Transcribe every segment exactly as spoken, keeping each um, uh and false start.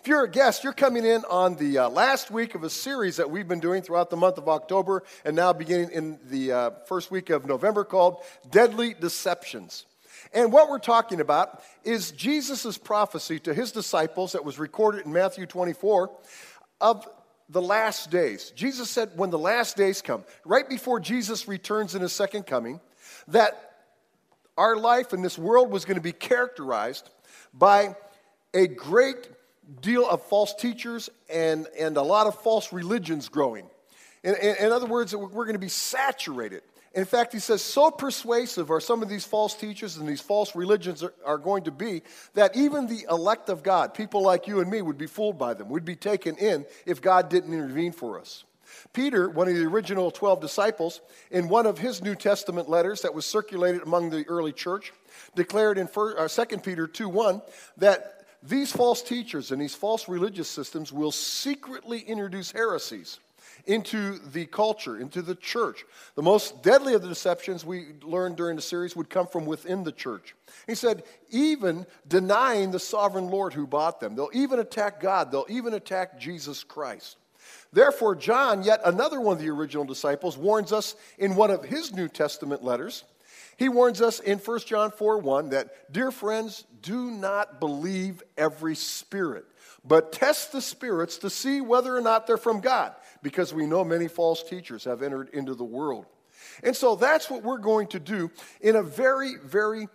If you're a guest, you're coming in on the uh, last week of a series that we've been doing throughout the month of October and now beginning in the uh, first week of November called Deadly Deceptions. And what we're talking about is Jesus' prophecy to his disciples that was recorded in Matthew twenty-four of the last days. Jesus said when the last days come, right before Jesus returns in his second coming, that our life in this world was going to be characterized by a great deal of false teachers and, and a lot of false religions growing. In, in, in other words, we're going to be saturated. In fact, he says, so persuasive are some of these false teachers and these false religions are, are going to be that even the elect of God, people like you and me, would be fooled by them. We'd be taken in if God didn't intervene for us. Peter, one of the original twelve disciples, in one of his New Testament letters that was circulated among the early church, declared in Second Peter two one that these false teachers and these false religious systems will secretly introduce heresies into the culture, into the church. The most deadly of the deceptions we learned during the series would come from within the church. He said, even denying the sovereign Lord who bought them. They'll even attack God. They'll even attack Jesus Christ. Therefore, John, yet another one of the original disciples, warns us in one of his New Testament letters. He warns us in First John four one that, dear friends, do not believe every spirit, but test the spirits to see whether or not they're from God, because we know many false teachers have entered into the world. And so that's what we're going to do in a very, very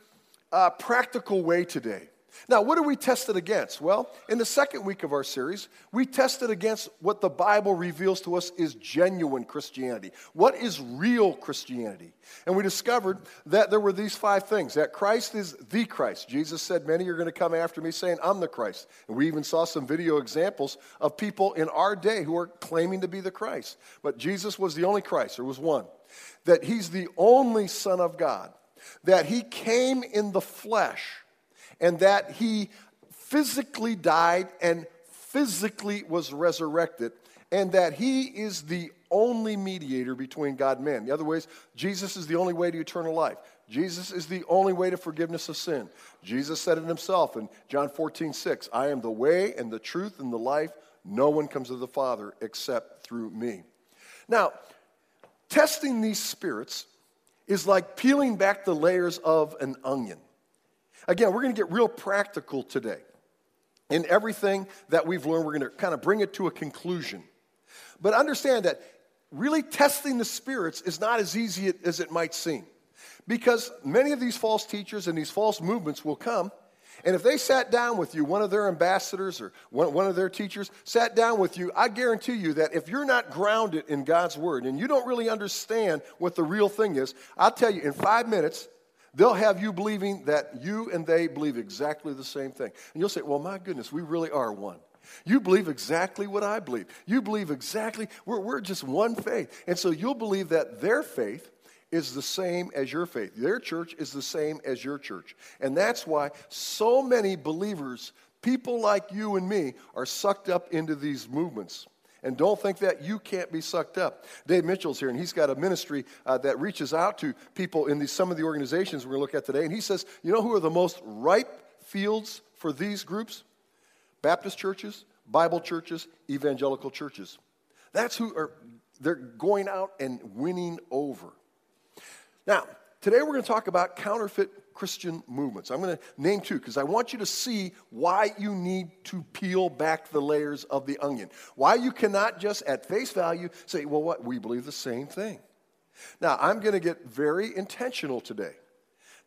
uh, practical way today. Now, what do we test it against? Well, in the second week of our series, we tested against what the Bible reveals to us is genuine Christianity. What is real Christianity? And we discovered that there were these five things, that Christ is the Christ. Jesus said, many are going to come after me saying, I'm the Christ. And we even saw some video examples of people in our day who are claiming to be the Christ. But Jesus was the only Christ. There was one. That he's the only Son of God. That he came in the flesh. And that he physically died and physically was resurrected, and that he is the only mediator between God and man. The other ways, Jesus is the only way to eternal life. Jesus is the only way to forgiveness of sin. Jesus said it himself in John fourteen six, I am the way and the truth and the life. No one comes to the Father except through me. Now, testing these spirits is like peeling back the layers of an onion. Again, we're going to get real practical today. In everything that we've learned, we're going to kind of bring it to a conclusion. But understand that really testing the spirits is not as easy as it might seem, because many of these false teachers and these false movements will come, and if they sat down with you, one of their ambassadors or one of their teachers sat down with you, I guarantee you that if you're not grounded in God's word and you don't really understand what the real thing is, I'll tell you, in five minutes, they'll have you believing that you and they believe exactly the same thing. And you'll say, well, my goodness, we really are one. You believe exactly what I believe. You believe exactly, we're, we're just one faith. And so you'll believe that their faith is the same as your faith. Their church is the same as your church. And that's why so many believers, people like you and me, are sucked up into these movements. And don't think that you can't be sucked up. Dave Mitchell's here, and he's got a ministry uh, that reaches out to people in these, some of the organizations we're going to look at today. And he says, you know who are the most ripe fields for these groups? Baptist churches, Bible churches, evangelical churches. That's who are, they're going out and winning over. Now, today we're going to talk about counterfeit Christian movements. I'm going to name two because I want you to see why you need to peel back the layers of the onion. Why you cannot just at face value say, well, what? We believe the same thing. Now, I'm going to get very intentional today,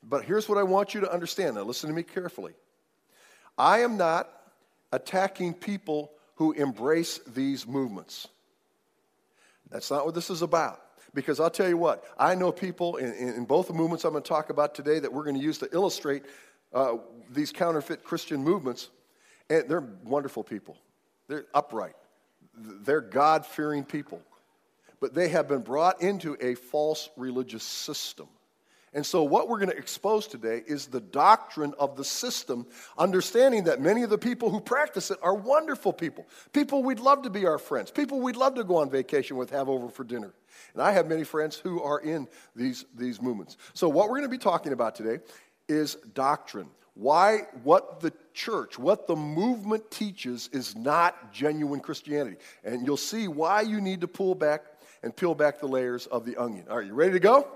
but here's what I want you to understand. Now, listen to me carefully. I am not attacking people who embrace these movements. That's not what this is about. Because I'll tell you what, I know people in, in both the movements I'm going to talk about today that we're going to use to illustrate uh, these counterfeit Christian movements, and they're wonderful people. They're upright. They're God-fearing people. But they have been brought into a false religious system. And so what we're going to expose today is the doctrine of the system, understanding that many of the people who practice it are wonderful people, people we'd love to be our friends, people we'd love to go on vacation with, have over for dinner. And I have many friends who are in these, these movements. So what we're going to be talking about today is doctrine. why what the church, what the movement teaches is not genuine Christianity. And you'll see why you need to pull back and peel back the layers of the onion. All right, you ready to go?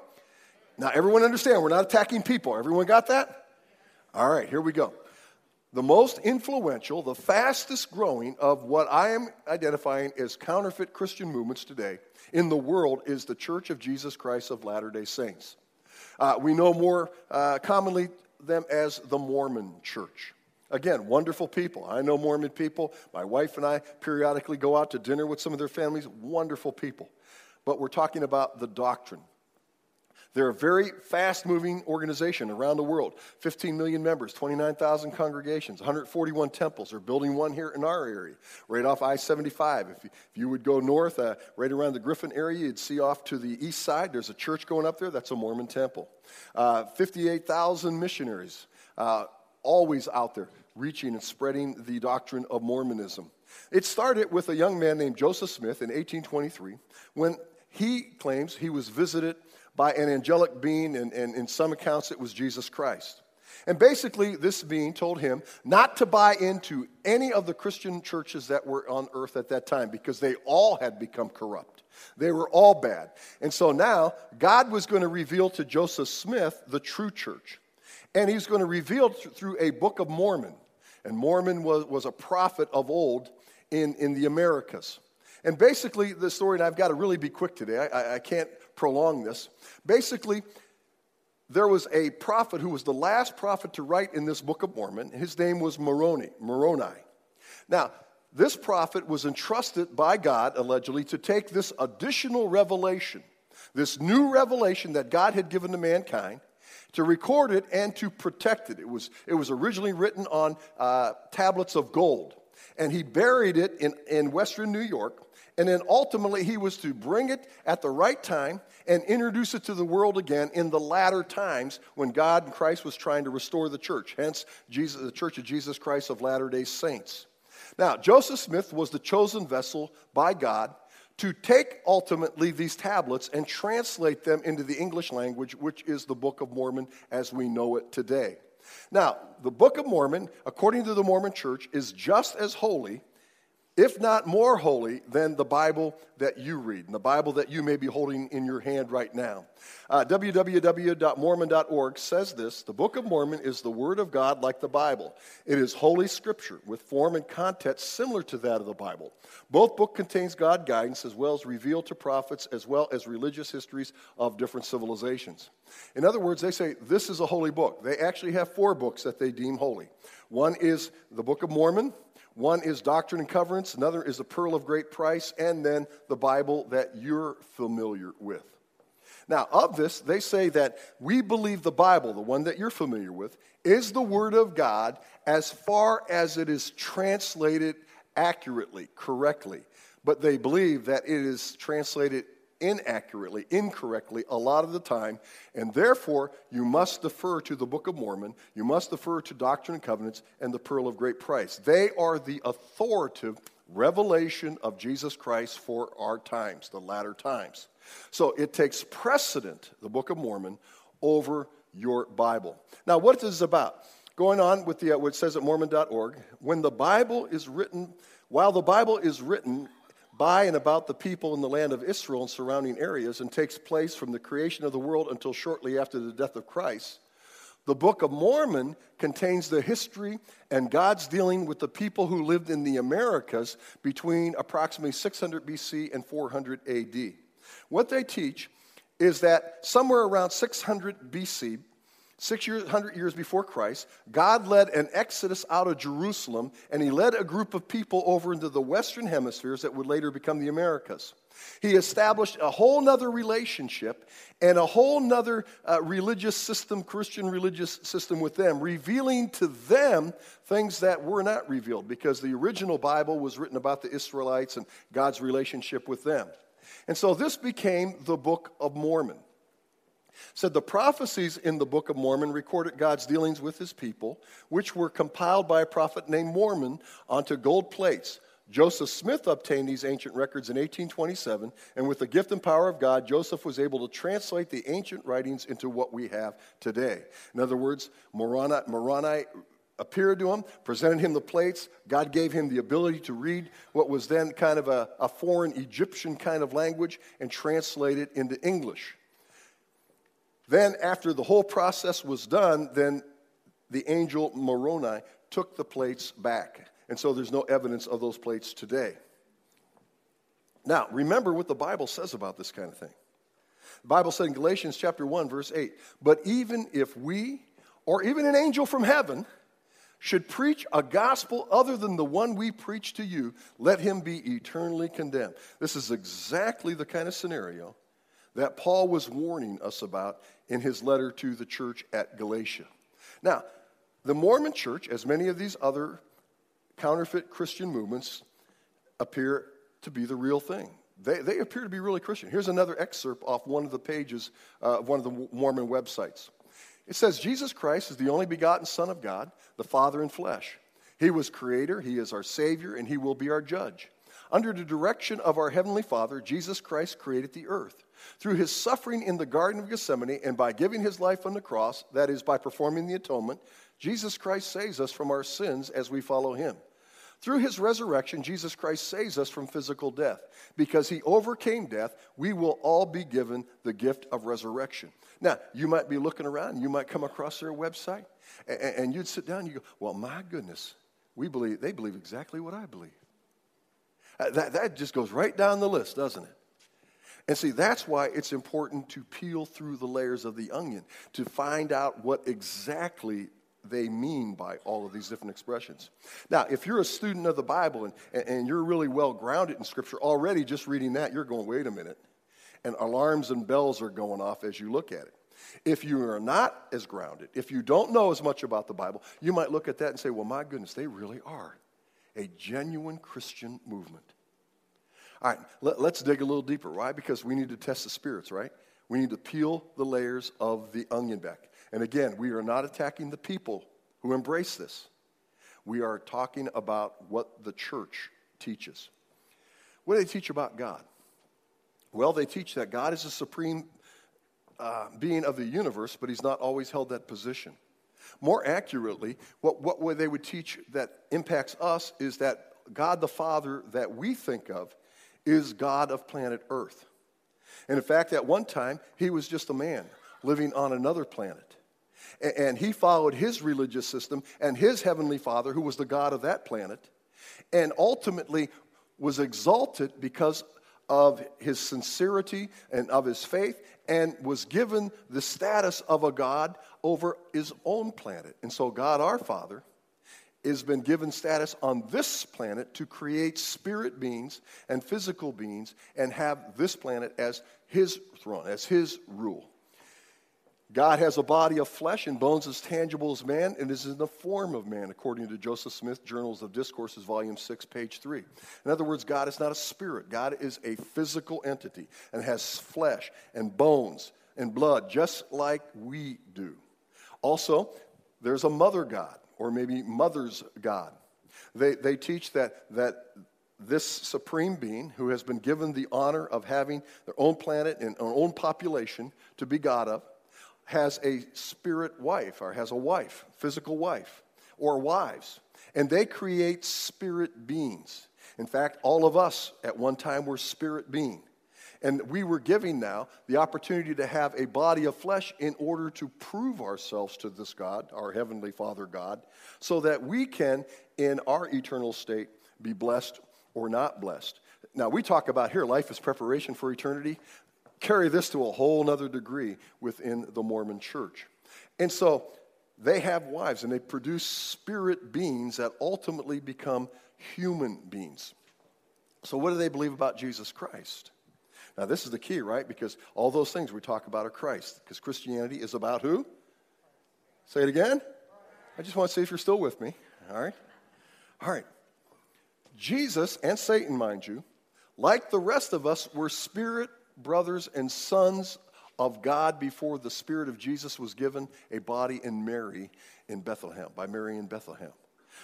Now, everyone understand, we're not attacking people. Everyone got that? All right, here we go. The most influential, the fastest growing of what I am identifying as counterfeit Christian movements today in the world is the Church of Jesus Christ of Latter-day Saints. Uh, we know more uh, commonly them as the Mormon Church. Again, wonderful people. I know Mormon people. My wife and I periodically go out to dinner with some of their families. Wonderful people. But we're talking about the doctrine. They're a very fast-moving organization around the world. fifteen million members, twenty-nine thousand congregations, one hundred forty-one temples. They're building one here in our area, right off I seventy-five. If you, if you would go north, uh, right around the Griffin area, you'd see off to the east side, there's a church going up there. That's a Mormon temple. Uh, fifty-eight thousand missionaries, uh, always out there, reaching and spreading the doctrine of Mormonism. It started with a young man named Joseph Smith in eighteen twenty-three, when he claims he was visited by an angelic being, and, and in some accounts it was Jesus Christ. And basically this being told him not to buy into any of the Christian churches that were on earth at that time, because they all had become corrupt. They were all bad. And so now God was going to reveal to Joseph Smith the true church. And he's going to reveal through a Book of Mormon. And Mormon was, was a prophet of old in, in the Americas. And basically the story, and I've got to really be quick today, I, I, I can't prolong this. Basically, there was a prophet who was the last prophet to write in this Book of Mormon. His name was Moroni. Moroni. Now, this prophet was entrusted by God, allegedly, to take this additional revelation, this new revelation that God had given to mankind, to record it and to protect it. It was, it was originally written on uh, tablets of gold, and he buried it in, in western New York, and then ultimately he was to bring it at the right time and introduce it to the world again in the latter times when God and Christ was trying to restore the church, hence Jesus, the Church of Jesus Christ of Latter-day Saints. Now, Joseph Smith was the chosen vessel by God to take ultimately these tablets and translate them into the English language, which is the Book of Mormon as we know it today. Now, the Book of Mormon, according to the Mormon Church, is just as holy, if not more holy, than the Bible that you read, and the Bible that you may be holding in your hand right now. Uh, w w w dot mormon dot org says this: the Book of Mormon is the Word of God like the Bible. It is Holy Scripture with form and content similar to that of the Bible. Both book contains God guidance as well as revealed to prophets as well as religious histories of different civilizations. In other words, they say this is a holy book. They actually have four books that they deem holy. One is the Book of Mormon. One is Doctrine and Covenants, another is the Pearl of Great Price, and then the Bible that you're familiar with. Now, of this, they say that we believe the Bible, the one that you're familiar with, is the Word of God as far as it is translated accurately, correctly. But they believe that it is translated inaccurately, incorrectly a lot of the time, and therefore you must defer to the Book of Mormon, you must defer to Doctrine and Covenants and the Pearl of Great Price. They are the authoritative revelation of Jesus Christ for our times, the latter times. So it takes precedent, the Book of Mormon, over your Bible. Now, what is this about? Going on with the, uh, what it says at mormon dot org, when the Bible is written, while the Bible is written, by and about the people in the land of Israel and surrounding areas and takes place from the creation of the world until shortly after the death of Christ, the Book of Mormon contains the history and God's dealing with the people who lived in the Americas between approximately six hundred B C and four hundred A D. What they teach is that somewhere around six hundred B C, six hundred years before Christ, God led an exodus out of Jerusalem, and he led a group of people over into the western hemispheres that would later become the Americas. He established a whole nother relationship and a whole nother uh, religious system, Christian religious system with them, revealing to them things that were not revealed because the original Bible was written about the Israelites and God's relationship with them. And so this became the Book of Mormon. Said the prophecies in the Book of Mormon recorded God's dealings with his people, which were compiled by a prophet named Mormon onto gold plates, Joseph Smith obtained these ancient records in eighteen twenty-seven, and with the gift and power of God, Joseph was able to translate the ancient writings into what we have today. In other words, Moroni, Moroni appeared to him, presented him the plates. God gave him the ability to read what was then kind of a, a foreign Egyptian kind of language and translate it into English. Then, after the whole process was done, then the angel Moroni took the plates back. And so there's no evidence of those plates today. Now, remember what the Bible says about this kind of thing. The Bible said in Galatians chapter one, verse eight, but even if we, or even an angel from heaven, should preach a gospel other than the one we preach to you, let him be eternally condemned. This is exactly the kind of scenario that Paul was warning us about in his letter to the church at Galatia. Now, the Mormon church, as many of these other counterfeit Christian movements, appear to be the real thing. They, they appear to be really Christian. Here's another excerpt off one of the pages uh, of one of the Mormon websites. It says, Jesus Christ is the only begotten Son of God, the Father in flesh. He was Creator, He is our Savior, and He will be our Judge. Under the direction of our Heavenly Father, Jesus Christ created the earth. Through his suffering in the Garden of Gethsemane and by giving his life on the cross, that is, by performing the atonement, Jesus Christ saves us from our sins as we follow him. Through his resurrection, Jesus Christ saves us from physical death. Because he overcame death, we will all be given the gift of resurrection. Now, you might be looking around, you might come across their website, and, and you'd sit down and you go, well, my goodness, we believe, they believe exactly what I believe. That, that just goes right down the list, doesn't it? And see, that's why it's important to peel through the layers of the onion to find out what exactly they mean by all of these different expressions. Now, if you're a student of the Bible and, and you're really well grounded in Scripture, already just reading that, you're going, wait a minute. And alarms and bells are going off as you look at it. If you are not as grounded, if you don't know as much about the Bible, you might look at that and say, well, my goodness, they really are a genuine Christian movement. All right, let, let's dig a little deeper. Why? Because we need to test the spirits, right? We need to peel the layers of the onion back. And again, we are not attacking the people who embrace this. We are talking about what the church teaches. What do they teach about God? Well, they teach that God is the supreme uh, being of the universe, but he's not always held that position. More accurately, what, what they would teach that impacts us is that God the Father that we think of is God of planet Earth. And in fact, at one time, he was just a man living on another planet. And, and he followed his religious system and his heavenly Father, who was the God of that planet, and ultimately was exalted because of his sincerity and of his faith, and was given the status of a God over his own planet. And so God our Father has been given status on this planet to create spirit beings and physical beings and have this planet as his throne, as his rule. God has a body of flesh and bones as tangible as man, and is in the form of man, according to Joseph Smith, Journals of Discourses, Volume six, page three. In other words, God is not a spirit. God is a physical entity and has flesh and bones and blood, just like we do. Also, there's a mother God, or maybe mother's God. They, they teach that, that this supreme being, who has been given the honor of having their own planet and their own population to be God of, has a spirit wife, or has a wife, physical wife, or wives. And they create spirit beings. In fact, all of us at one time were spirit being. And we were given now the opportunity to have a body of flesh in order to prove ourselves to this God, our Heavenly Father God, so that we can, in our eternal state, be blessed or not blessed. Now, we talk about here, life is preparation for eternity. Carry this to a whole other degree within the Mormon church. And so they have wives, and they produce spirit beings that ultimately become human beings. So what do they believe about Jesus Christ? Now, this is the key, right? Because all those things we talk about are Christ. Because Christianity is about who? Say it again. I just want to see if you're still with me. All right? All right. Jesus and Satan, mind you, like the rest of us, were spirit brothers and sons of God before the spirit of Jesus was given a body in Mary in Bethlehem, by Mary in Bethlehem.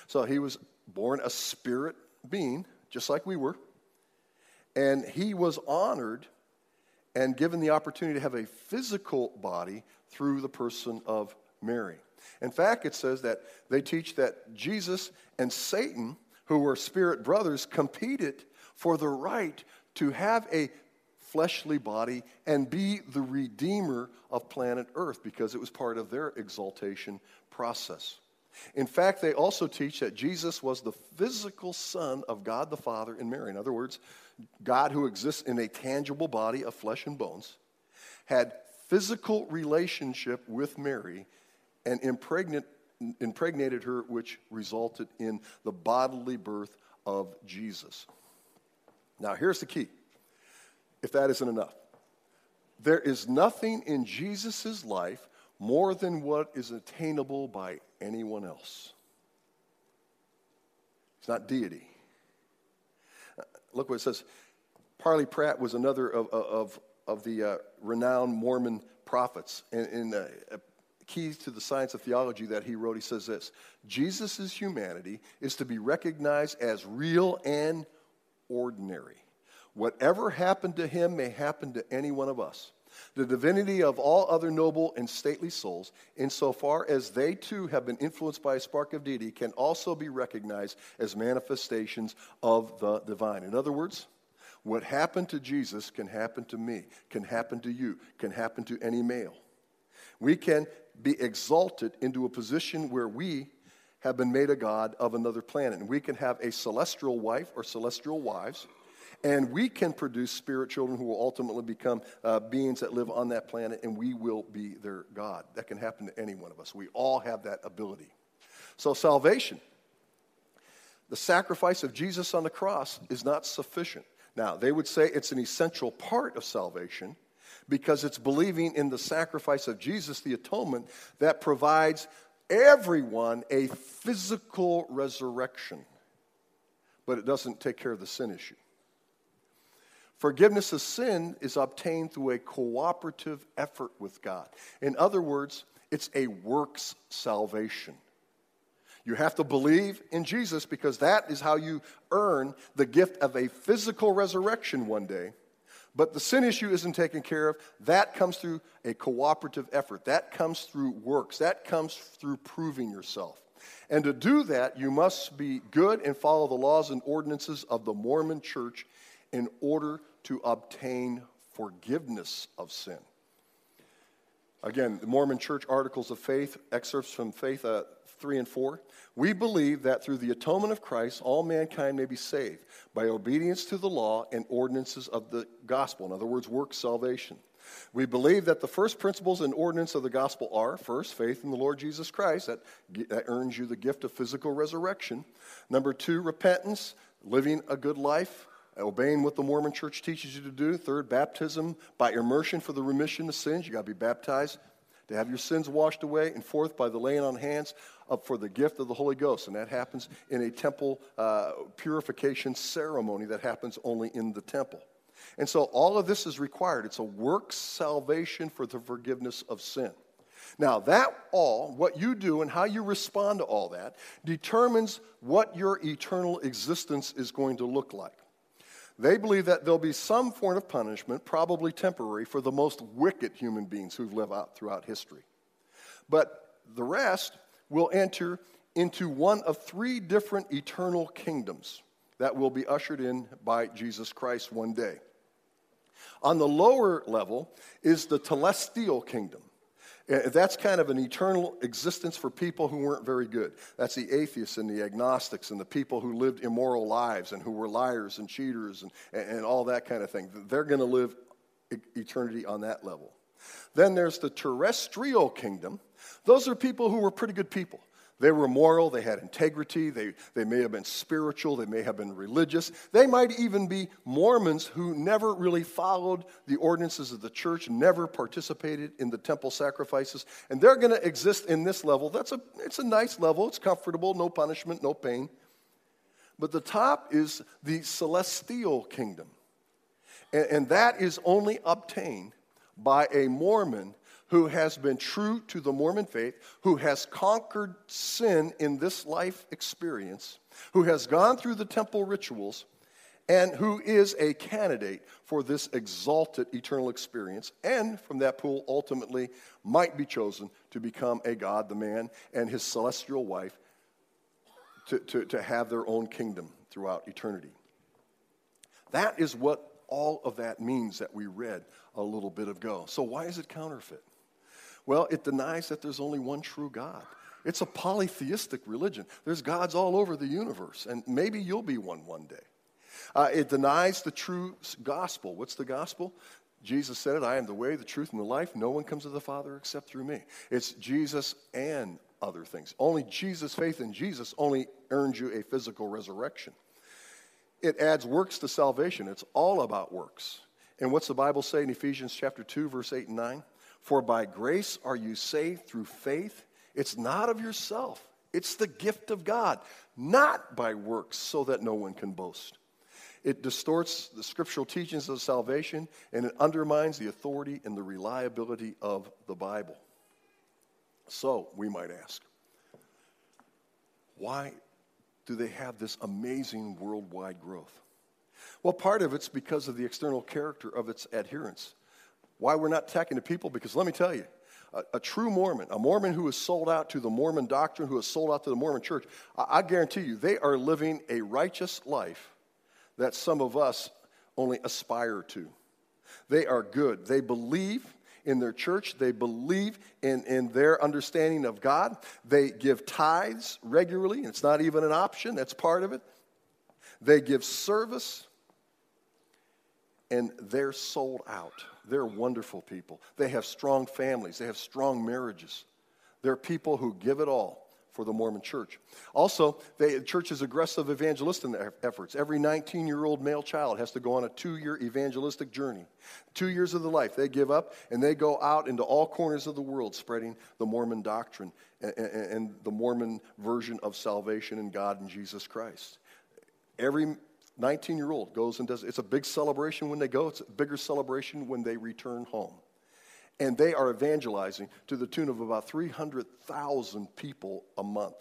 So he was born a spirit being just like we were. And he was honored and given the opportunity to have a physical body through the person of Mary. In fact, it says that they teach that Jesus and Satan, who were spirit brothers, competed for the right to have a fleshly body and be the redeemer of planet Earth because it was part of their exaltation process. In fact, they also teach that Jesus was the physical son of God the Father and Mary. In other words, God, who exists in a tangible body of flesh and bones, had physical relationship with Mary and impregnate, impregnated her, which resulted in the bodily birth of Jesus. Now, here's the key, if that isn't enough. There is nothing in Jesus' life more than what is attainable by anyone else. It's not deity. Look what it says. Parley Pratt was another of, of, of the uh, renowned Mormon prophets. In, in uh, Keys to the Science of Theology that he wrote, he says this: Jesus' humanity is to be recognized as real and ordinary. Whatever happened to him may happen to any one of us. The divinity of all other noble and stately souls, insofar as they too have been influenced by a spark of deity, can also be recognized as manifestations of the divine. In other words, what happened to Jesus can happen to me, can happen to you, can happen to any male. We can be exalted into a position where we have been made a god of another planet, and we can have a celestial wife or celestial wives, and we can produce spirit children who will ultimately become uh, beings that live on that planet, and we will be their God. That can happen to any one of us. We all have that ability. So salvation, the sacrifice of Jesus on the cross, is not sufficient. Now, they would say it's an essential part of salvation because it's believing in the sacrifice of Jesus, the atonement, that provides everyone a physical resurrection. But it doesn't take care of the sin issue. Forgiveness of sin is obtained through a cooperative effort with God. In other words, it's a works salvation. You have to believe in Jesus because that is how you earn the gift of a physical resurrection one day. But the sin issue isn't taken care of. That comes through a cooperative effort. That comes through works. That comes through proving yourself. And to do that, you must be good and follow the laws and ordinances of the Mormon Church in order to obtain forgiveness of sin. Again, the Mormon Church Articles of Faith, excerpts from Faith uh, three and four. We believe that through the atonement of Christ, all mankind may be saved by obedience to the law and ordinances of the gospel. In other words, works salvation. We believe that the first principles and ordinance of the gospel are, first, faith in the Lord Jesus Christ. That, that earns you the gift of physical resurrection. Number two, repentance, living a good life, obeying what the Mormon Church teaches you to do. Third, baptism by immersion for the remission of sins. You got to be baptized to have your sins washed away. And fourth, by the laying on hands up for the gift of the Holy Ghost. And that happens in a temple uh, purification ceremony that happens only in the temple. And so all of this is required. It's a works salvation for the forgiveness of sin. Now, that all, what you do and how you respond to all that, determines what your eternal existence is going to look like. They believe that there'll be some form of punishment, probably temporary, for the most wicked human beings who've lived out throughout history. But the rest will enter into one of three different eternal kingdoms that will be ushered in by Jesus Christ one day. On the lower level is the telestial kingdom. That's kind of an eternal existence for people who weren't very good. That's the atheists and the agnostics and the people who lived immoral lives and who were liars and cheaters and, and all that kind of thing. They're going to live eternity on that level. Then there's the terrestrial kingdom. Those are people who were pretty good people. They were moral, they had integrity, they, they may have been spiritual, they may have been religious. They might even be Mormons who never really followed the ordinances of the church, never participated in the temple sacrifices, and they're going to exist in this level. That's a, it's a nice level, it's comfortable, no punishment, no pain. But the top is the celestial kingdom, and, and that is only obtained by a Mormon who has been true to the Mormon faith, who has conquered sin in this life experience, who has gone through the temple rituals, and who is a candidate for this exalted eternal experience, and from that pool ultimately might be chosen to become a God, the man, and his celestial wife to, to, to have their own kingdom throughout eternity. That is what all of that means that we read a little bit ago. So why is it counterfeit? Well, it denies that there's only one true God. It's a polytheistic religion. There's gods all over the universe, and maybe you'll be one one day. Uh, it denies the true gospel. What's the gospel? Jesus said it, I am the way, the truth, and the life. No one comes to the Father except through me. It's Jesus and other things. Only Jesus, faith in Jesus, only earns you a physical resurrection. It adds works to salvation. It's all about works. And what's the Bible say in Ephesians chapter two, verse eight and nine? For by grace are you saved through faith. It's not of yourself. It's the gift of God, not by works, so that no one can boast. It distorts the scriptural teachings of salvation, and it undermines the authority and the reliability of the Bible. So we might ask, why do they have this amazing worldwide growth? Well, part of it's because of the external character of its adherents. Why we're not attacking the people, because let me tell you, a, a true Mormon, a Mormon who is sold out to the Mormon doctrine, who is sold out to the Mormon church, I, I guarantee you, they are living a righteous life that some of us only aspire to. They are good. They believe in their church. They believe in, in their understanding of God. They give tithes regularly. It's not even an option. That's part of it. They give service. And they're sold out. They're wonderful people. They have strong families. They have strong marriages. They're people who give it all for the Mormon church. Also, they, the church is aggressive evangelistic efforts. Every nineteen-year-old male child has to go on a two-year evangelistic journey. Two years of their life, they give up, and they go out into all corners of the world spreading the Mormon doctrine and, and, and the Mormon version of salvation in God and Jesus Christ. Every nineteen-year-old goes and does it. It's a big celebration when they go. It's a bigger celebration when they return home. And they are evangelizing to the tune of about three hundred thousand people a month.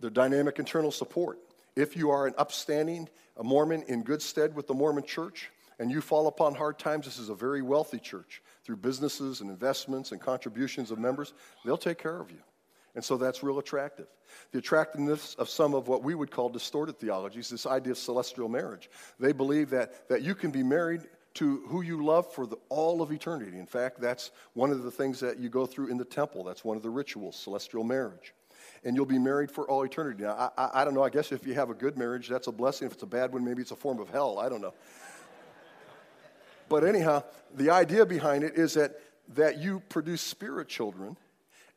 Their dynamic internal support. If you are an upstanding a Mormon in good stead with the Mormon church and you fall upon hard times, this is a very wealthy church. Through businesses and investments and contributions of members, they'll take care of you. And so that's real attractive. The attractiveness of some of what we would call distorted theologies, this idea of celestial marriage. They believe that, that you can be married to who you love for the, all of eternity. In fact, that's one of the things that you go through in the temple. That's one of the rituals, celestial marriage. And you'll be married for all eternity. Now, I, I, I don't know. I guess if you have a good marriage, that's a blessing. If it's a bad one, maybe it's a form of hell. I don't know. But anyhow, the idea behind it is that, that you produce spirit children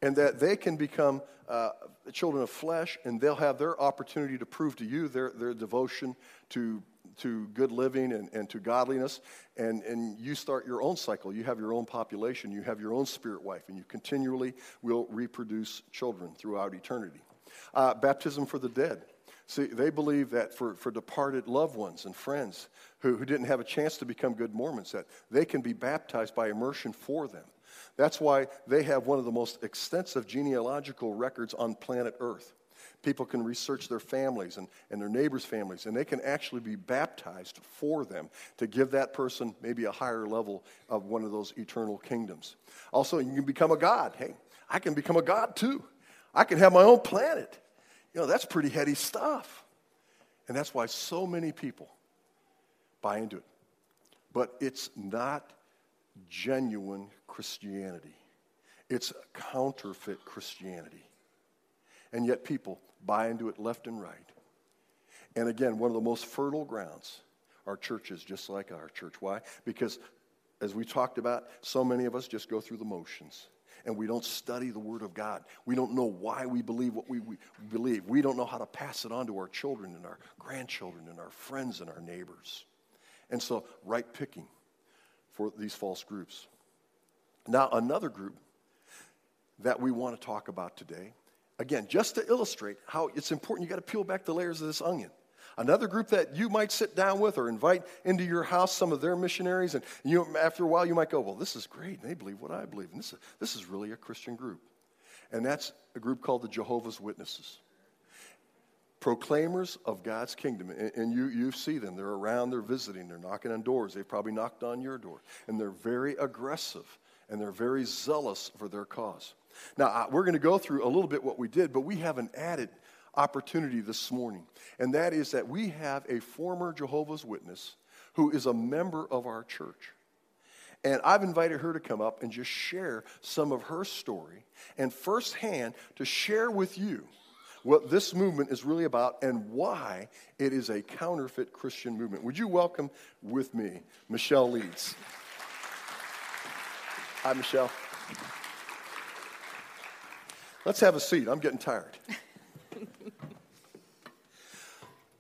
and that they can become uh, children of flesh, and they'll have their opportunity to prove to you their, their devotion to to good living and, and to godliness, and, and you start your own cycle. You have your own population. You have your own spirit wife, and you continually will reproduce children throughout eternity. Uh, baptism for the dead. See, they believe that for, for departed loved ones and friends who, who didn't have a chance to become good Mormons, that they can be baptized by immersion for them. That's why they have one of the most extensive genealogical records on planet Earth. People can research their families and, and their neighbors' families, and they can actually be baptized for them to give that person maybe a higher level of one of those eternal kingdoms. Also, you can become a god. Hey, I can become a god too. I can have my own planet. You know, that's pretty heady stuff. And that's why so many people buy into it. But it's not genuine Christianity. It's counterfeit Christianity. And yet people buy into it left and right. And again, one of the most fertile grounds are churches just like our church. Why? Because as we talked about, so many of us just go through the motions. And we don't study the Word of God. We don't know why we believe what we, we believe. We don't know how to pass it on to our children and our grandchildren and our friends and our neighbors. And so, right picking for these false groups. Now, another group that we want to talk about today, again, just to illustrate how it's important, you got to peel back the layers of this onion. Another group that you might sit down with or invite into your house some of their missionaries, and you, after a while you might go, well, this is great, and they believe what I believe, and this is, this is really a Christian group. And that's a group called the Jehovah's Witnesses. proclaimers of God's kingdom. And, and you, you see them. They're around. They're visiting. They're knocking on doors. They've probably knocked on your door. And they're very aggressive, and they're very zealous for their cause. Now, I, we're going to go through a little bit what we did, but we have an added opportunity this morning, and that is that we have a former Jehovah's Witness who is a member of our church. And I've invited her to come up and just share some of her story, and firsthand to share with you what this movement is really about and why it is a counterfeit Christian movement. Would you welcome with me Michelle Leeds? Hi, Michelle. Let's have a seat. I'm getting tired.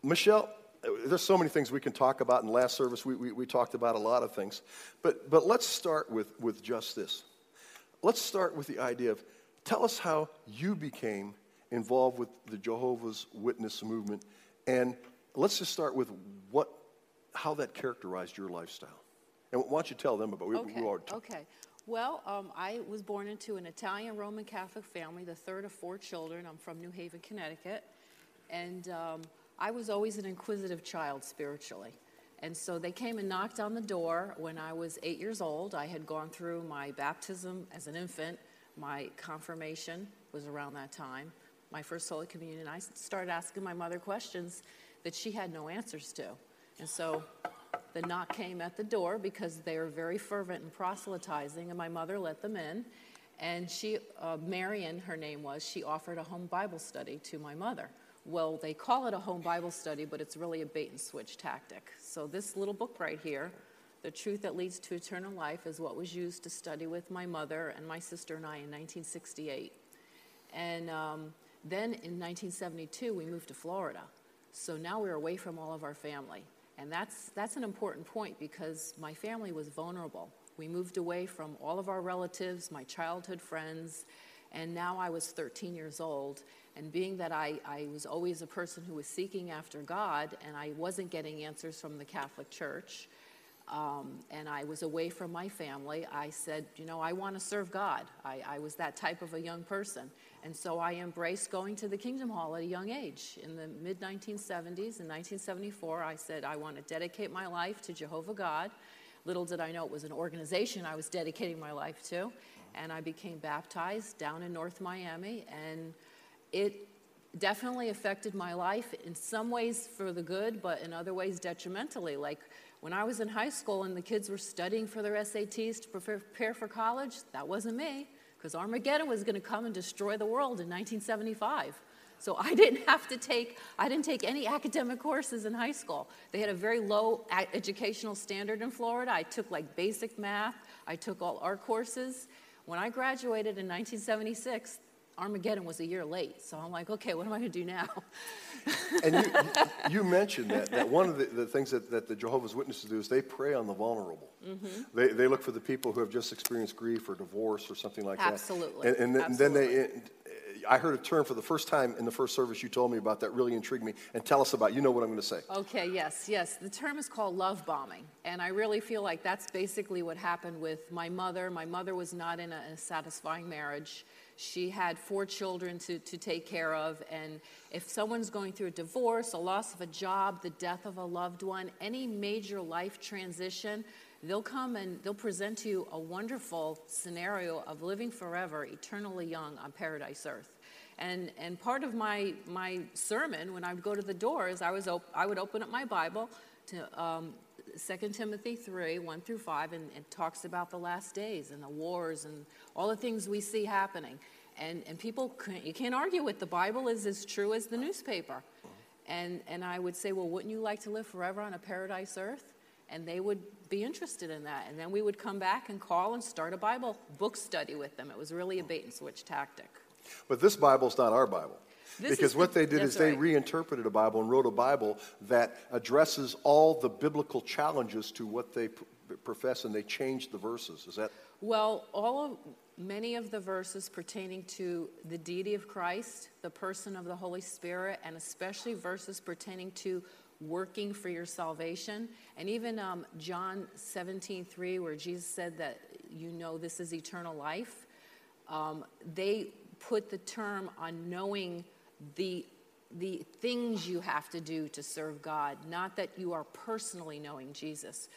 Michelle, there's so many things we can talk about. In last service, we, we, we talked about a lot of things. But but let's start with, with just this. Let's start with the idea of, tell us how you became involved with the Jehovah's Witness movement. And let's just start with what how that characterized your lifestyle. And why don't you tell them about it? Okay. We, we already talked. Okay. Well, um, I was born into an Italian Roman Catholic family, the third of four children. I'm from New Haven, Connecticut. And um, I was always an inquisitive child spiritually. And so they came and knocked on the door when I was eight years old. I had gone through my baptism as an infant. My confirmation was around that time. My first Holy Communion. I started asking my mother questions that she had no answers to. And so the knock came at the door because they were very fervent in proselytizing, and my mother let them in. And she, uh, Marion, her name was, she offered a home Bible study to my mother. Well, they call it a home Bible study, but it's really a bait-and-switch tactic. So this little book right here, The Truth That Leads to Eternal Life, is what was used to study with my mother and my sister and I in nineteen sixty-eight. And um, then in nineteen seventy-two, we moved to Florida. So now we're away from all of our family. And that's that's an important point because my family was vulnerable. We moved away from all of our relatives, my childhood friends, and now I was thirteen years old. And being that I, I was always a person who was seeking after God, and I wasn't getting answers from the Catholic Church, um, and I was away from my family, I said, you know, I want to serve God. I, I was that type of a young person. And so I embraced going to the Kingdom Hall at a young age. In the mid nineteen seventies, in nineteen seventy-four, I said, I want to dedicate my life to Jehovah God. Little did I know it was an organization I was dedicating my life to. And I became baptized down in North Miami, and it definitely affected my life in some ways for the good, but in other ways detrimentally. Like when I was in high school and the kids were studying for their S A Ts to prepare for college, that wasn't me, because Armageddon was going to come and destroy the world in nineteen seventy-five. So I didn't have to take, I didn't take any academic courses in high school. They had a very low educational standard in Florida. I took like basic math. I took all art courses. When I graduated in nineteen seventy-six, Armageddon was a year late, so I'm like, okay, what am I going to do now? And you, you mentioned that, that one of the, the things that, that the Jehovah's Witnesses do is they prey on the vulnerable. Mm-hmm. They they look for the people who have just experienced grief or divorce or something like Absolutely. that. And, and Absolutely. And then they, it, I heard a term for the first time in the first service you told me about that really intrigued me, and tell us about it. You know what I'm going to say. Okay, yes, yes. The term is called love bombing, and I really feel like that's basically what happened with my mother. My mother was not in a, a satisfying marriage. She had four children to, to take care of, and if someone's going through a divorce, a loss of a job, the death of a loved one, any major life transition, they'll come and they'll present to you a wonderful scenario of living forever, eternally young on paradise earth. And and part of my my sermon when I would go to the door is I was op- I would open up my Bible to um, Second Timothy three, one through five, and it talks about the last days and the wars and all the things we see happening. And and people, can't, you can't argue with, the Bible is as true as the newspaper. And and I would say, well, wouldn't you like to live forever on a paradise earth? And they would be interested in that. And then we would come back and call and start a Bible book study with them. It was really a bait-and-switch tactic. But this Bible's not our Bible. This because what the, they did is they right. reinterpreted a Bible and wrote a Bible that addresses all the biblical challenges to what they p- profess, and they changed the verses. Is that? Well, all of, many of the verses pertaining to the deity of Christ, the person of the Holy Spirit, and especially verses pertaining to working for your salvation, and even um, John seventeen three, where Jesus said that you know this is eternal life, um, they put the term on knowing the the things you have to do to serve God, not that you are personally knowing Jesus.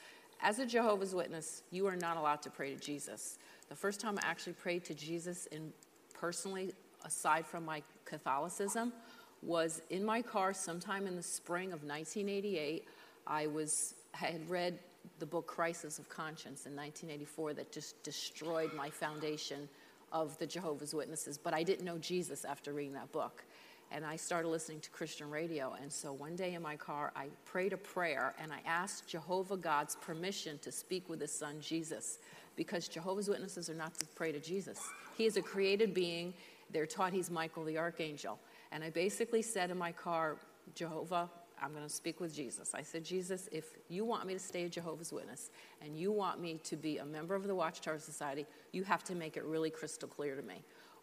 As a Jehovah's Witness, you are not allowed to pray to Jesus. The first time I actually prayed to Jesus in personally, aside from my Catholicism, was in my car sometime in the spring of nineteen eighty-eight. I was I had read the book Crisis of Conscience in nineteen eighty-four that just destroyed my foundation of the Jehovah's Witnesses, but I didn't know Jesus after reading that book. And I started listening to Christian radio, and so one day in my car, I prayed a prayer, and I asked Jehovah God's permission to speak with his son Jesus, because Jehovah's Witnesses are not to pray to Jesus. He is a created being. They're taught he's Michael the Archangel. And I basically said in my car, Jehovah, I'm going to speak with Jesus. I said, Jesus, if you want me to stay a Jehovah's Witness and you want me to be a member of the Watchtower Society, you have to make it really crystal clear to me.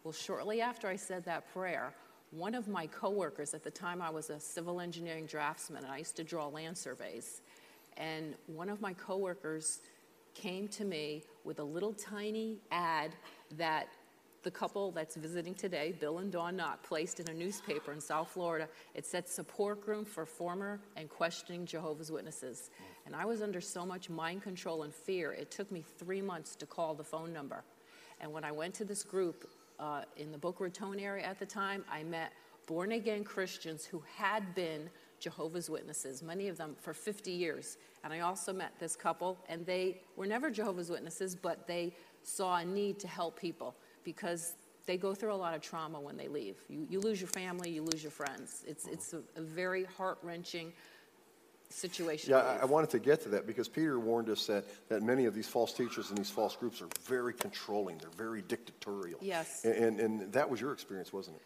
Well, shortly after I said that prayer, one of my coworkers, at the time I was a civil engineering draftsman and I used to draw land surveys, and one of my coworkers came to me with a little tiny ad that the couple that's visiting today, Bill and Dawn Knott, placed in a newspaper in South Florida. It said support group for former and questioning Jehovah's Witnesses. And I was under so much mind control and fear, it took me three months to call the phone number. And when I went to this group uh, in the Boca Raton area at the time, I met born-again Christians who had been Jehovah's Witnesses, many of them for fifty years. And I also met this couple, and they were never Jehovah's Witnesses, but they saw a need to help people, because they go through a lot of trauma when they leave. You, you lose your family, you lose your friends. It's, it's a, a very heart-wrenching situation. Yeah, I, I wanted to get to that, because Peter warned us that, that many of these false teachers and these false groups are very controlling. They're very dictatorial. Yes. And, and, and that was your experience, wasn't it?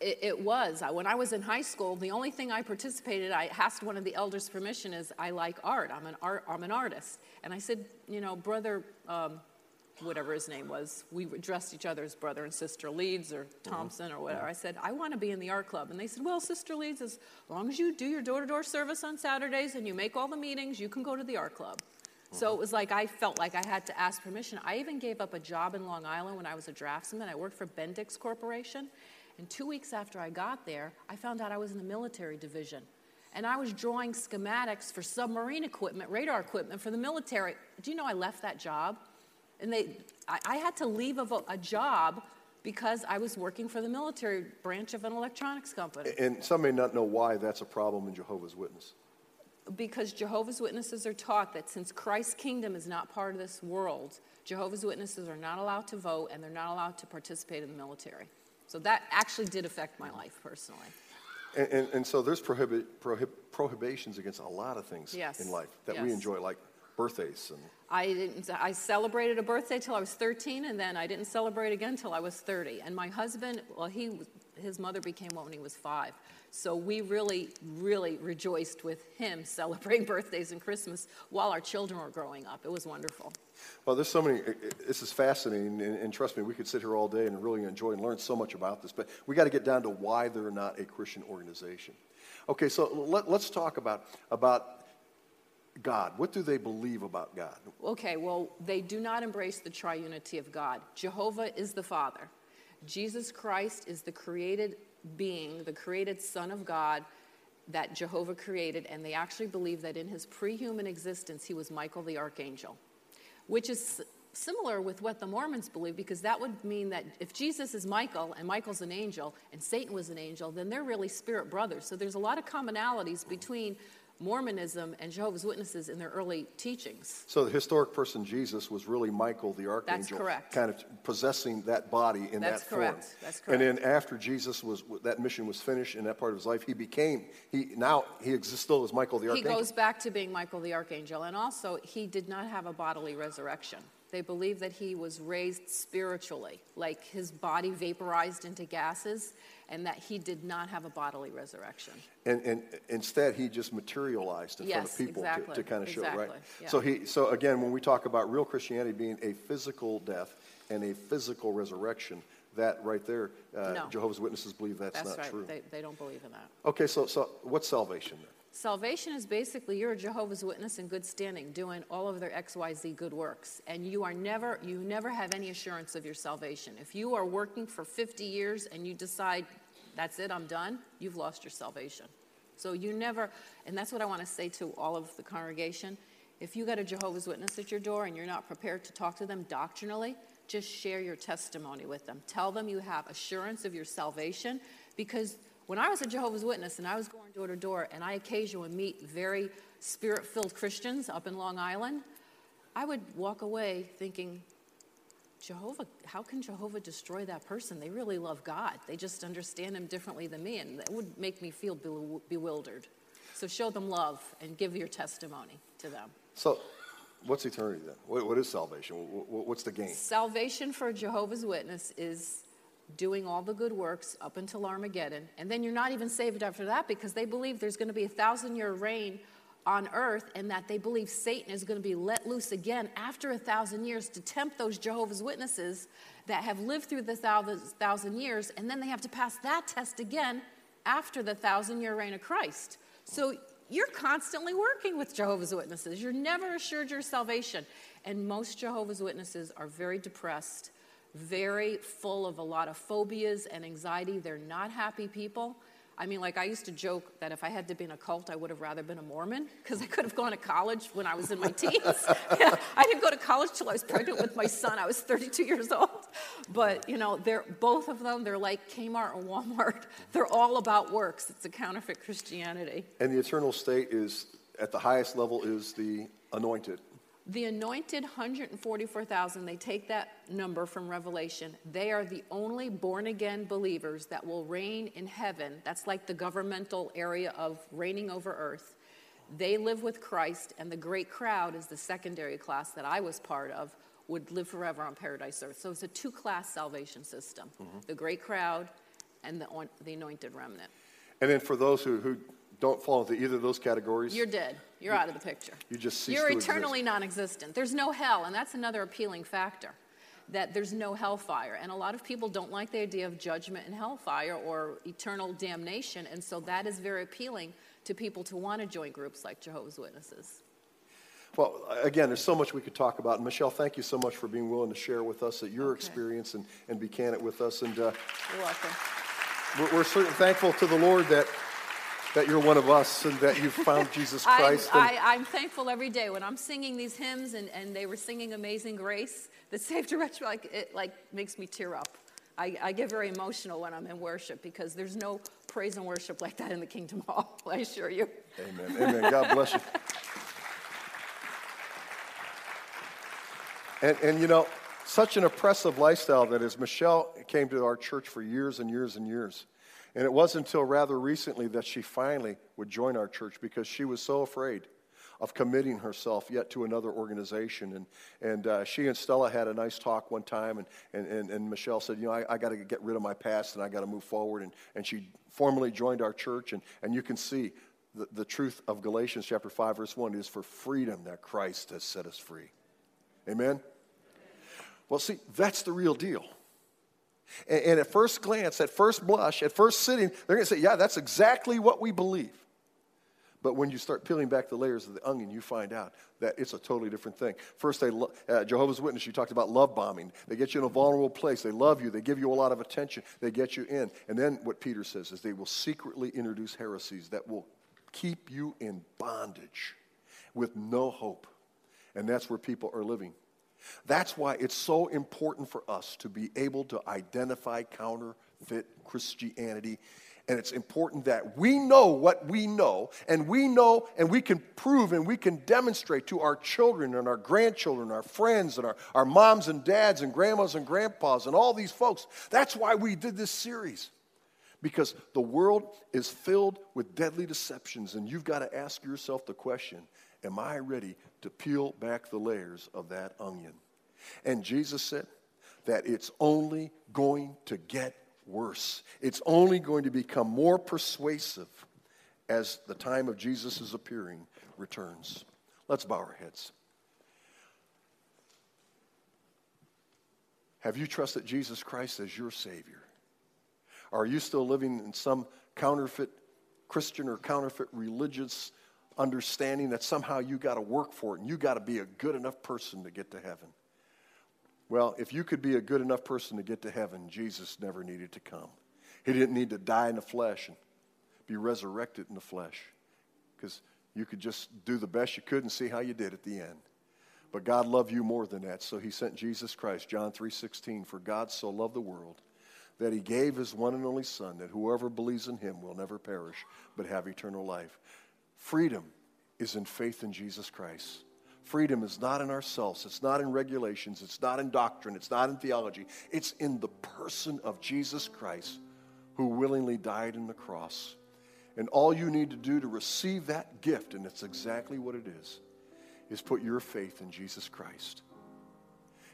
It, it was. I, when I was in high school, the only thing I participated, I asked one of the elders' permission, is I like art. I'm an, art, I'm an artist. And I said, you know, brother... Um, whatever his name was, we addressed each other as brother and sister Leeds or Thompson or whatever. I said, I want to be in the art club. And they said, well, sister Leeds, as long as you do your door-to-door service on Saturdays and you make all the meetings, you can go to the art club. Mm-hmm. So it was like I felt like I had to ask permission. I even gave up a job in Long Island when I was a draftsman. I worked for Bendix Corporation. And two weeks after I got there, I found out I was in the military division. And I was drawing schematics for submarine equipment, radar equipment for the military. Do you know I left that job? And they, I, I had to leave a, a job because I was working for the military branch of an electronics company. And some may not know why that's a problem in Jehovah's Witness. Because Jehovah's Witnesses are taught that since Christ's kingdom is not part of this world, Jehovah's Witnesses are not allowed to vote and they're not allowed to participate in the military. So that actually did affect my life personally. And, and, and so there's prohibi- prohib- prohibitions against a lot of things yes. in life that yes. we enjoy, like birthdays. And I didn't. I celebrated a birthday till I was thirteen, and then I didn't celebrate again till I was thirty. And my husband, well, he his mother became one when he was five, so we really, really rejoiced with him celebrating birthdays and Christmas while our children were growing up. It was wonderful. Well, there's so many. This is fascinating, and, and trust me, we could sit here all day and really enjoy and learn so much about this. But we got to get down to why they're not a Christian organization. Okay, so let, let's talk about about. God. What do they believe about God? Okay, well, they do not embrace the triunity of God. Jehovah is the Father. Jesus Christ is the created being, the created Son of God that Jehovah created, and they actually believe that in his pre-human existence, he was Michael the Archangel, which is similar with what the Mormons believe, because that would mean that if Jesus is Michael and Michael's an angel and Satan was an angel, then they're really spirit brothers. So there's a lot of commonalities between Mormonism and Jehovah's Witnesses in their early teachings. So the historic person Jesus was really Michael the Archangel. That's correct. Kind of possessing that body in That's that correct. form. That's correct. And then after Jesus was, that mission was finished in that part of his life, he became, he now he exists still as Michael the Archangel. He goes back to being Michael the Archangel. And also, he did not have a bodily resurrection. They believe that he was raised spiritually, like his body vaporized into gases, and that he did not have a bodily resurrection. And, and instead, he just materialized in yes, front of people exactly, to, to kind of exactly, show, right? Yeah. So he, so again, when we talk about real Christianity being a physical death and a physical resurrection, that right there, uh, no. Jehovah's Witnesses believe that's, that's not right. true. They, they don't believe in that. Okay, so so what's salvation then? Salvation is basically you're a Jehovah's Witness in good standing, doing all of their X Y Z good works. And you are never, you never have any assurance of your salvation. If you are working for fifty years and you decide that's it, I'm done, you've lost your salvation. So you never, and that's what I want to say to all of the congregation, if you got a Jehovah's Witness at your door and you're not prepared to talk to them doctrinally, just share your testimony with them. Tell them you have assurance of your salvation, because when I was a Jehovah's Witness and I was going door to door and I occasionally meet very spirit-filled Christians up in Long Island, I would walk away thinking, Jehovah, how can Jehovah destroy that person? They really love God. They just understand him differently than me, and that would make me feel bewildered. So show them love and give your testimony to them. So what's eternity then? What, what is salvation? What, what's the gain? Salvation for a Jehovah's Witness is doing all the good works up until Armageddon, and then you're not even saved after that, because they believe there's going to be a thousand-year reign on earth, and that they believe Satan is going to be let loose again after a thousand years to tempt those Jehovah's Witnesses that have lived through the thousand years, and then they have to pass that test again after the thousand-year reign of Christ. So you're constantly working with Jehovah's Witnesses. You're never assured your salvation. And most Jehovah's Witnesses are very depressed, very full of a lot of phobias and anxiety. They're not happy people. I mean, like, I used to joke that if I had to be in a cult, I would have rather been a Mormon, because I could have gone to college when I was in my teens. I didn't go to college till I was pregnant with my son. I was thirty-two years old. But, you know, they're both of them, they're like Kmart or Walmart. They're all about works. It's a counterfeit Christianity. And the eternal state is, at the highest level, is the anointed. The anointed one hundred forty-four thousand, they take that number from Revelation. They are the only born-again believers that will reign in heaven. That's like the governmental area of reigning over earth. They live with Christ, and the great crowd is the secondary class that I was part of, would live forever on paradise earth. So it's a two-class salvation system, mm-hmm. the great crowd and the, on, the anointed remnant. And then for those who... who don't fall into either of those categories, you're dead. You're you, out of the picture. You just cease You're to eternally exist. Non-existent. There's no hell, and that's another appealing factor, that there's no hellfire. And a lot of people don't like the idea of judgment and hellfire or eternal damnation, and so that is very appealing to people to want to join groups like Jehovah's Witnesses. Well, again, there's so much we could talk about. And Michelle, thank you so much for being willing to share with us your okay. experience and, and be candid with us. And uh, You're welcome. We're, we're certainly thankful to the Lord that that you're one of us and that you've found Jesus Christ. I, I, I'm thankful every day when I'm singing these hymns, and, and they were singing Amazing Grace that saved a wretch, like, it like makes me tear up. I, I get very emotional when I'm in worship, because there's no praise and worship like that in the Kingdom Hall, I assure you. Amen. Amen. God bless you. And, and you know, such an oppressive lifestyle that is. Michelle came to our church for years and years and years. And it wasn't until rather recently that she finally would join our church, because she was so afraid of committing herself yet to another organization. And and uh, she and Stella had a nice talk one time, and, and, and, and Michelle said, you know, I, I got to get rid of my past and I got to move forward. And, and she formally joined our church, and, and you can see the, the truth of Galatians chapter five, verse one, is for freedom that Christ has set us free. Amen? Well, see, that's the real deal. And at first glance, at first blush, at first sitting, they're going to say, yeah, that's exactly what we believe. But when you start peeling back the layers of the onion, you find out that it's a totally different thing. First, they lo- uh, Jehovah's Witness, you talked about love bombing. They get you in a vulnerable place. They love you. They give you a lot of attention. They get you in. And then what Peter says is they will secretly introduce heresies that will keep you in bondage with no hope. And that's where people are living. That's why it's so important for us to be able to identify counterfeit Christianity. And it's important that we know what we know, and we know, and we can prove, and we can demonstrate to our children and our grandchildren, our friends, and our, our moms and dads and grandmas and grandpas and all these folks. That's why we did this series, because the world is filled with deadly deceptions, and you've got to ask yourself the question, am I ready to peel back the layers of that onion? And Jesus said that it's only going to get worse. It's only going to become more persuasive as the time of Jesus' appearing returns. Let's bow our heads. Have you trusted Jesus Christ as your Savior? Are you still living in some counterfeit Christian or counterfeit religious understanding that somehow you got to work for it and you got to be a good enough person to get to heaven? Well, if you could be a good enough person to get to heaven, Jesus never needed to come. He didn't need to die in the flesh and be resurrected in the flesh, because you could just do the best you could and see how you did at the end. But God loved you more than that, so he sent Jesus Christ, John three sixteen, for God so loved the world that he gave his one and only Son, that whoever believes in him will never perish but have eternal life. Freedom is in faith in Jesus Christ. Freedom is not in ourselves. It's not in regulations. It's not in doctrine. It's not in theology. It's in the person of Jesus Christ, who willingly died on the cross. And all you need to do to receive that gift, and it's exactly what it is, is put your faith in Jesus Christ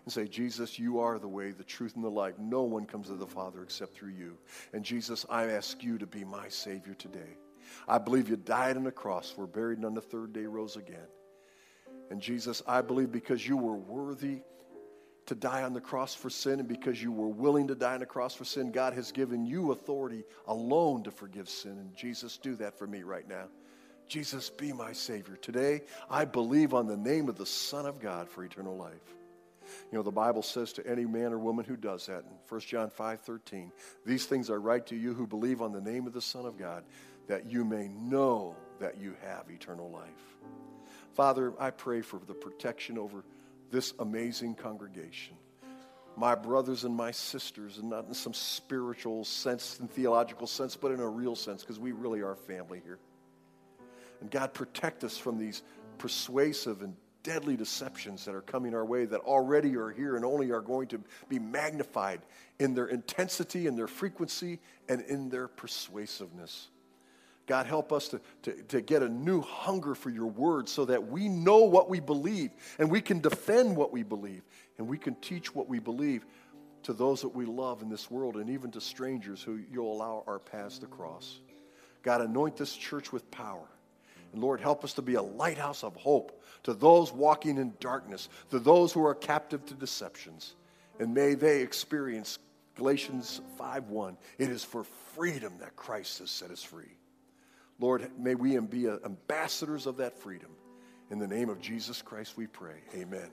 and say, Jesus, you are the way, the truth, and the life. No one comes to the Father except through you. And Jesus, I ask you to be my Savior today. I believe you died on the cross, were buried, and on the third day rose again. And Jesus, I believe because you were worthy to die on the cross for sin, and because you were willing to die on the cross for sin, God has given you authority alone to forgive sin. And Jesus, do that for me right now. Jesus, be my Savior. Today, I believe on the name of the Son of God for eternal life. You know, the Bible says to any man or woman who does that, in First John five thirteen, these things I write to you who believe on the name of the Son of God, that you may know that you have eternal life. Father, I pray for the protection over this amazing congregation, my brothers and my sisters, and not in some spiritual sense and theological sense, but in a real sense, because we really are family here. And God, protect us from these persuasive and deadly deceptions that are coming our way, that already are here and only are going to be magnified in their intensity and their frequency and in their persuasiveness. God, help us to, to, to get a new hunger for your word, so that we know what we believe and we can defend what we believe and we can teach what we believe to those that we love in this world, and even to strangers who you'll allow our paths to cross. God, anoint this church with power. And Lord, help us to be a lighthouse of hope to those walking in darkness, to those who are captive to deceptions. And may they experience Galatians five one. It is for freedom that Christ has set us free. Lord, may we be ambassadors of that freedom. In the name of Jesus Christ we pray. Amen.